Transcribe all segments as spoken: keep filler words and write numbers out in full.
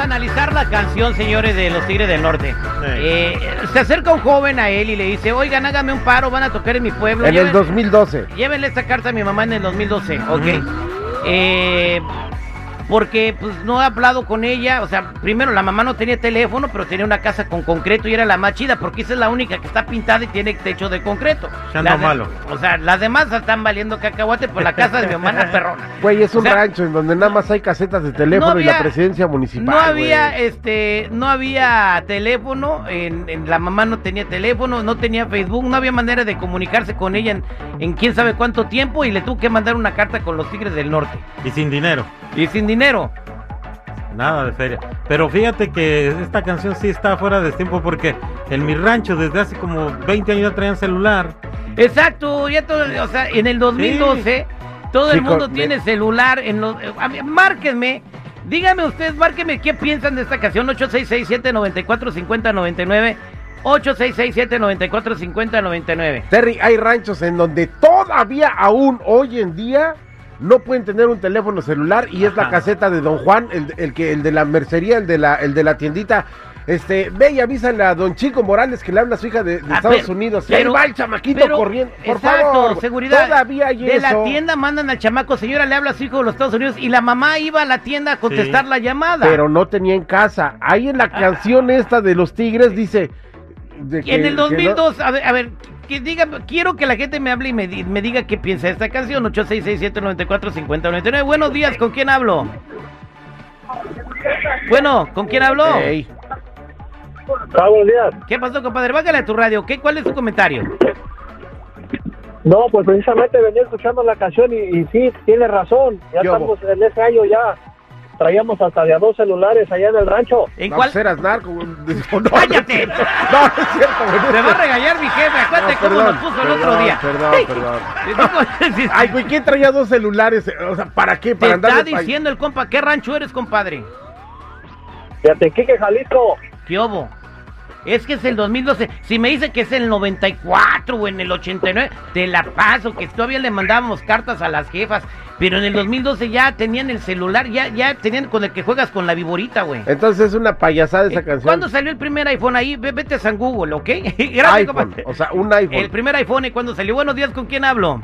a analizar la canción, señores, de Los Tigres del Norte. Sí. Eh, se acerca un joven a él y le dice, oigan, hágame un paro, van a tocar en mi pueblo. En llévenle, el dos mil doce. Llévenle esta carta a mi mamá en el dos mil doce, uh-huh. Ok. Eh, porque pues no he hablado con ella, o sea, primero la mamá no tenía teléfono, pero tenía una casa con concreto y era la más chida, porque esa es la única que está pintada y tiene techo de concreto. Ya no de, malo. O sea, las demás están valiendo cacahuate, pues la casa de mi mamá es perrona. Güey, es un o sea, rancho en donde nada más hay casetas de teléfono no había, y la presidencia municipal. No había, wey. este, no había teléfono, en, en, la mamá no tenía teléfono, no tenía Facebook, no había manera de comunicarse con ella en, en quién sabe cuánto tiempo, y le tuvo que mandar una carta con Los Tigres del Norte. Y sin dinero. Y sin dinero. Nada de feria. Pero fíjate que esta canción sí está fuera de tiempo, porque en mi rancho desde hace como veinte años ya traían celular. Exacto, ya todo, o sea, en el dos mil doce sí. Todo sí, el mundo tiene me... celular en los, mí, márquenme, díganme ustedes, márquenme qué piensan de esta canción. Ocho seis seis, siete nueve cuatro, cinco cero nueve nueve ocho seis seis, siete nueve cuatro, cinco cero nueve nueve. Terry, hay ranchos en donde todavía aún hoy en día no pueden tener un teléfono celular y es Ajá. la caseta de Don Juan, el, el que el de la mercería, el de la, el de la tiendita. Este, ve y avísale a Don Chico Morales que le habla a su hija de, de ah, Estados pero, Unidos. Pero, ahí va el chamaquito pero, corriendo. Por exacto, favor, seguridad. Todavía hay de eso. La tienda mandan al chamaco, señora, le habla a su hijo de los Estados Unidos, y la mamá iba a la tienda a contestar sí. la llamada. Pero no tenía en casa. Ahí en la ah. canción esta de Los Tigres dice... De que, en el dos mil dos, no... a ver... A ver que diga, quiero que la gente me hable y me, me diga qué piensa de esta canción. Ocho seis seis, siete nueve cuatro, cinco cero nueve nueve. Buenos días, ¿con quién hablo? Bueno, ¿con quién hablo? Hey. Ah, buenos días. ¿Qué pasó, compadre? Bájale a tu radio. ¿Qué, ¿Cuál es tu comentario? No, pues precisamente venía escuchando la canción y, y sí, tiene razón. Ya estamos en ese año ya. Traíamos hasta de a dos celulares allá en el rancho. ¿En cuál? Eras narco. No, ¡cállate! No, no, es cierto. Güey. Me va a regañar mi jefe. Acuérdate no, cómo nos puso perdón, el otro día. Perdón, perdón. Ay, güey, ¿quién traía dos celulares? O sea, ¿para qué? ¿Para andar? Te está diciendo el compa. ¿Qué rancho eres, compadre? De Atequique, Jalisco. ¿Qué hubo? Es que es el dos mil doce. Si me dice que es el noventa y cuatro o en el ochenta y nueve, te la paso, que todavía le mandábamos cartas a las jefas. Pero en el dos mil doce ya tenían el celular, ya ya tenían con el que juegas con la viborita, güey. Entonces es una payasada esa eh, canción. ¿Cuándo salió el primer iPhone ahí? Vete a San Google, ¿ok? Gracias, iPhone, o sea, un iPhone. El primer iPhone, ¿y cuándo salió? Buenos días, ¿con quién hablo?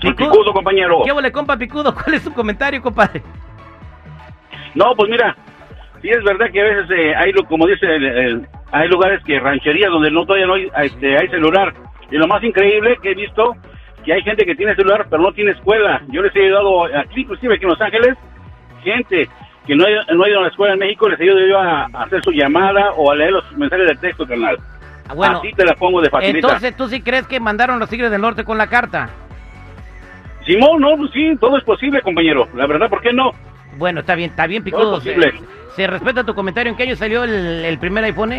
Sí, Picudo, Picudo, compañero. ¿Qué vole, compa Picudo? ¿Cuál es su comentario, compadre? No, pues mira... Sí, es verdad que a veces eh, hay, como dice, el, el, hay lugares que rancherías donde no todavía no hay, este, hay celular. Y lo más increíble que he visto, que hay gente que tiene celular pero no tiene escuela. Yo les he ayudado, aquí inclusive aquí en Los Ángeles, gente que no ha no ido a la escuela en México, les he ayudado a, a hacer su llamada o a leer los mensajes de texto, carnal. Ah, bueno, así te la pongo de facilita. Entonces, ¿tú sí crees que mandaron Los Tigres del Norte con la carta? Simón, no, pues sí, todo es posible, compañero. La verdad, ¿por qué no? Bueno, está bien, está bien, Picudo. Se, se respeta tu comentario. ¿En qué año salió el, el primer iPhone?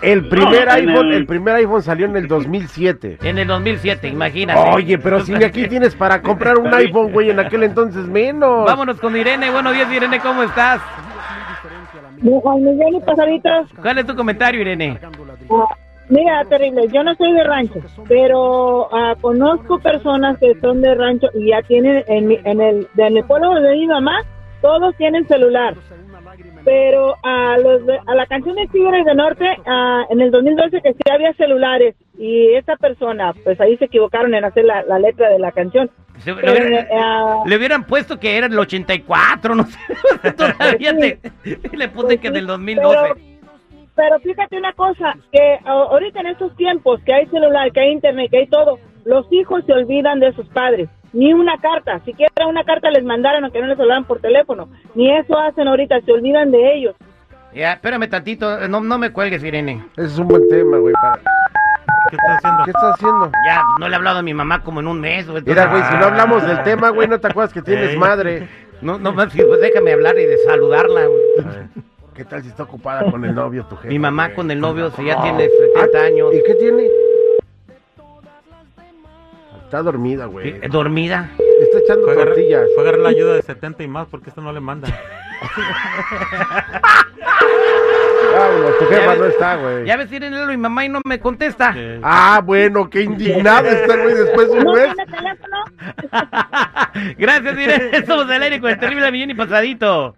El primer no, iPhone, el... el primer iPhone salió en el dos mil siete. En el dos mil siete, imagínate. Oye, pero si aquí tienes para comprar un iPhone, güey, en aquel entonces menos. Vámonos con Irene. Buenos días, Irene, ¿cómo estás? De Juan Miguel y Pasaditos. ¿Cuál es tu comentario, Irene? Uh, mira, terrible, yo no soy de rancho, pero uh, conozco personas que son de rancho y ya tienen, en, en, el, en el pueblo de mi mamá, todos tienen celular. Pero a, los de, a la canción de Tigres del Norte, uh, en el dos mil doce que sí había celulares, y esta persona, pues ahí se equivocaron en hacer la, la letra de la canción. Se, pero, le, hubieran, uh, le hubieran puesto que era el ochenta y cuatro, no sé, todavía sí, te, le puse pues que sí, del dos mil doce. Pero, Pero fíjate una cosa, que ahorita en estos tiempos que hay celular, que hay internet, que hay todo, los hijos se olvidan de sus padres. Ni una carta, siquiera una carta les mandaron, o que no les hablaban por teléfono. Ni eso hacen ahorita, se olvidan de ellos. Ya, espérame tantito, no, no me cuelgues, Irene. Ese es un buen tema, güey. Para... ¿Qué estás haciendo? ¿Qué estás haciendo? Ya, no le he hablado a mi mamá como en un mes. Güey. Mira, güey, si no hablamos del tema, güey, no te acuerdas que tienes madre. No, no, pues déjame hablar y de saludarla, güey. ¿Qué tal si está ocupada con el novio tu jefe? Mi mamá con el novio, si ya tiene setenta años. ¿Y qué tiene? Está dormida, güey. ¿Dormida? Está echando fue tortillas. Agarrar, fue agarrar la ayuda de setenta y más, porque esto no le manda. Vámonos, tu jefa no está, güey. Ya ves, Irene, mi mamá y no me contesta. ¿Qué? Ah, bueno, qué indignada está, güey, después de un mes. ¿No tiene teléfono? Gracias, Irene. Somos del aire con el terrible Millón y Pasadito.